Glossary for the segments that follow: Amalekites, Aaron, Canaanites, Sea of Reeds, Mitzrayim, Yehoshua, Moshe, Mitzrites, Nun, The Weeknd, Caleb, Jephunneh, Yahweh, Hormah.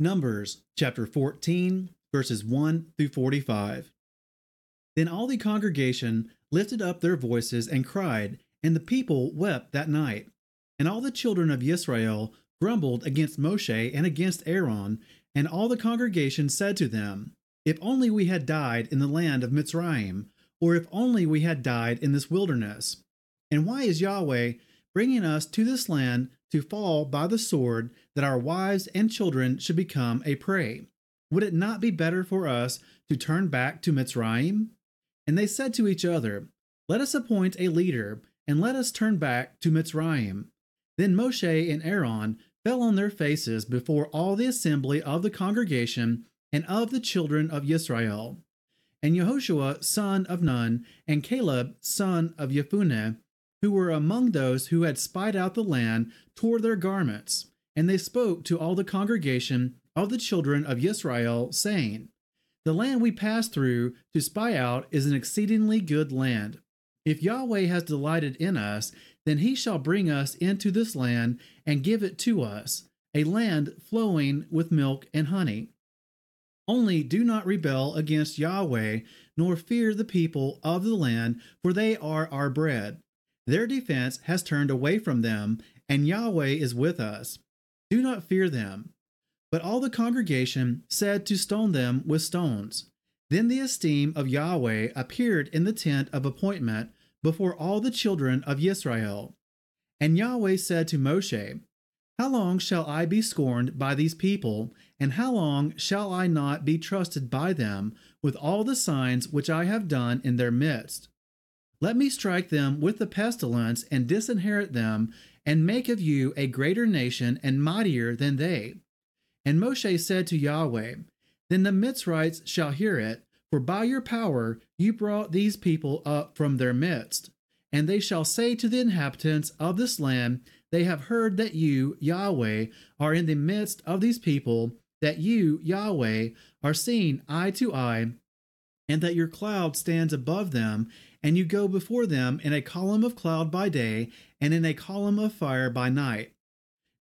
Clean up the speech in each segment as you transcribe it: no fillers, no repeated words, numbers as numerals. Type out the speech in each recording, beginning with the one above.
Numbers chapter 14, verses 1 through 45. Then all the congregation lifted up their voices and cried, and the people wept that night. And all the children of Israel grumbled against Moshe and against Aaron, and all the congregation said to them, If only we had died in the land of Mitzrayim, or if only we had died in this wilderness. And why is Yahweh bringing us to this land to fall by the sword, that our wives and children should become a prey? Would it not be better for us to turn back to Mitzrayim? And they said to each other, Let us appoint a leader, and let us turn back to Mitzrayim. Then Moshe and Aaron fell on their faces before all the assembly of the congregation and of the children of Israel. And Yehoshua son of Nun, and Caleb son of Jephunneh, who were among those who had spied out the land, tore their garments. And they spoke to all the congregation of the children of Israel, saying, The land we passed through to spy out is an exceedingly good land. If Yahweh has delighted in us, then he shall bring us into this land and give it to us, a land flowing with milk and honey. Only do not rebel against Yahweh, nor fear the people of the land, for they are our bread. Their defense has turned away from them, and Yahweh is with us. Do not fear them. But all the congregation said to stone them with stones. Then the esteem of Yahweh appeared in the tent of appointment before all the children of Israel. And Yahweh said to Moshe, How long shall I be scorned by these people, and how long shall I not be trusted by them with all the signs which I have done in their midst? Let me strike them with the pestilence and disinherit them, and make of you a greater nation and mightier than they. And Moshe said to Yahweh, Then the Mitzrites shall hear it, for by your power you brought these people up from their midst. And they shall say to the inhabitants of this land, They have heard that you, Yahweh, are in the midst of these people, that you, Yahweh, are seen eye to eye, and that your cloud stands above them, and you go before them in a column of cloud by day, and in a column of fire by night.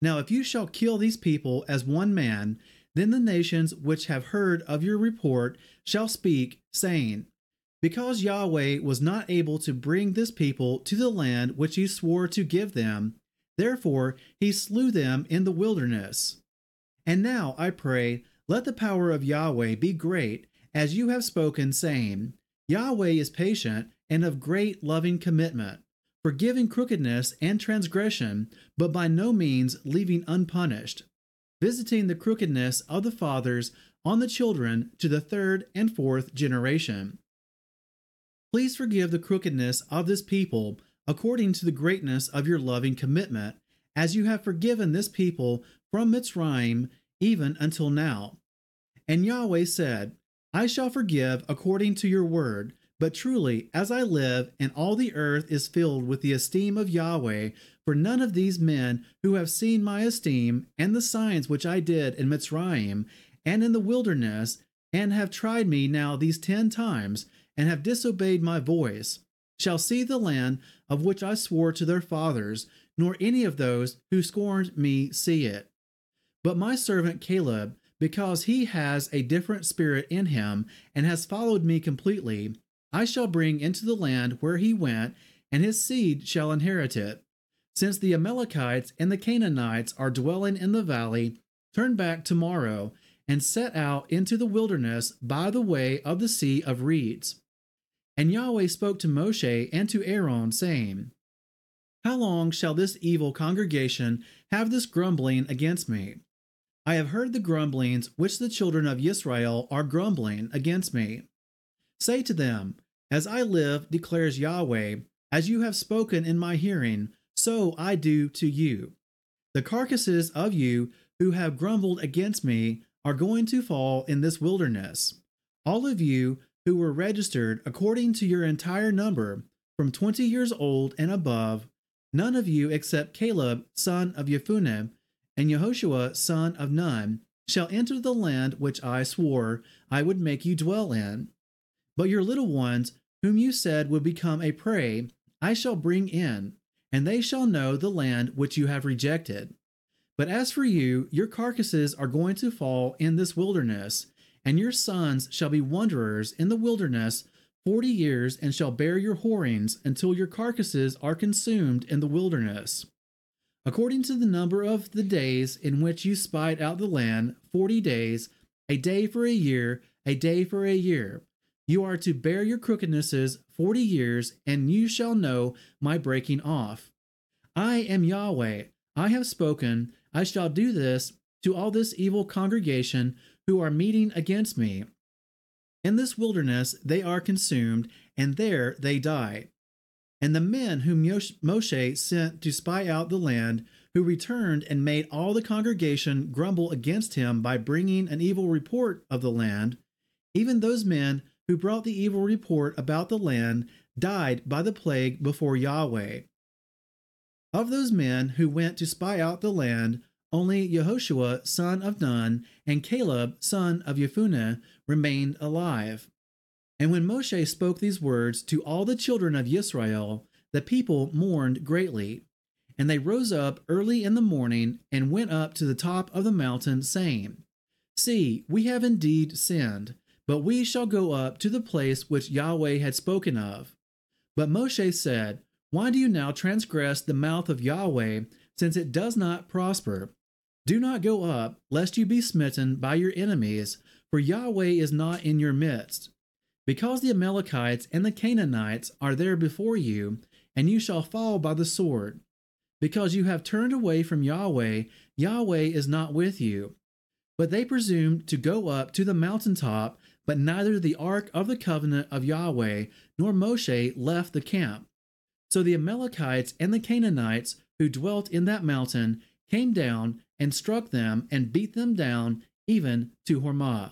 Now if you shall kill these people as one man, then the nations which have heard of your report shall speak, saying, Because Yahweh was not able to bring this people to the land which he swore to give them, therefore he slew them in the wilderness. And now, I pray, let the power of Yahweh be great, as you have spoken, saying, Yahweh is patient and of great loving commitment, forgiving crookedness and transgression, but by no means leaving unpunished, visiting the crookedness of the fathers on the children to the third and fourth generation. Please forgive the crookedness of this people according to the greatness of your loving commitment, as you have forgiven this people from Mitzrayim even until now. And Yahweh said, I shall forgive according to your word, but truly, as I live, and all the earth is filled with the esteem of Yahweh, for none of these men who have seen my esteem and the signs which I did in Mitzrayim and in the wilderness, and have tried me now these 10 times, and have disobeyed my voice, shall see the land of which I swore to their fathers, nor any of those who scorned me see it. But my servant Caleb, because he has a different spirit in him, and has followed me completely, I shall bring into the land where he went, and his seed shall inherit it. Since the Amalekites and the Canaanites are dwelling in the valley, turn back tomorrow, and set out into the wilderness by the way of the Sea of Reeds. And Yahweh spoke to Moshe and to Aaron, saying, How long shall this evil congregation have this grumbling against me? I have heard the grumblings which the children of Israel are grumbling against me. Say to them, As I live, declares Yahweh, as you have spoken in my hearing, so I do to you. The carcasses of you who have grumbled against me are going to fall in this wilderness. All of you who were registered according to your entire number, from 20 years old and above, none of you except Caleb, son of Jephunneh, and Yehoshua son of Nun, shall enter the land which I swore I would make you dwell in. But your little ones, whom you said would become a prey, I shall bring in, and they shall know the land which you have rejected. But as for you, your carcasses are going to fall in this wilderness, and your sons shall be wanderers in the wilderness 40 years, and shall bear your whorings until your carcasses are consumed in the wilderness. According to the number of the days in which you spied out the land, 40 days, a day for a year, a day for a year. You are to bear your crookednesses 40 years, and you shall know my breaking off. I am Yahweh, I have spoken. I shall do this to all this evil congregation who are meeting against me. In this wilderness they are consumed, and there they die. And the men whom Moshe sent to spy out the land, who returned and made all the congregation grumble against him by bringing an evil report of the land, even those men who brought the evil report about the land died by the plague before Yahweh. Of those men who went to spy out the land, only Yehoshua son of Nun and Caleb son of Jephunneh remained alive. And when Moshe spoke these words to all the children of Israel, the people mourned greatly. And they rose up early in the morning and went up to the top of the mountain, saying, See, we have indeed sinned, but we shall go up to the place which Yahweh had spoken of. But Moshe said, Why do you now transgress the mouth of Yahweh, since it does not prosper? Do not go up, lest you be smitten by your enemies, for Yahweh is not in your midst. Because the Amalekites and the Canaanites are there before you, and you shall fall by the sword. Because you have turned away from Yahweh, Yahweh is not with you. But they presumed to go up to the mountaintop, but neither the ark of the covenant of Yahweh nor Moshe left the camp. So the Amalekites and the Canaanites who dwelt in that mountain came down and struck them and beat them down even to Hormah.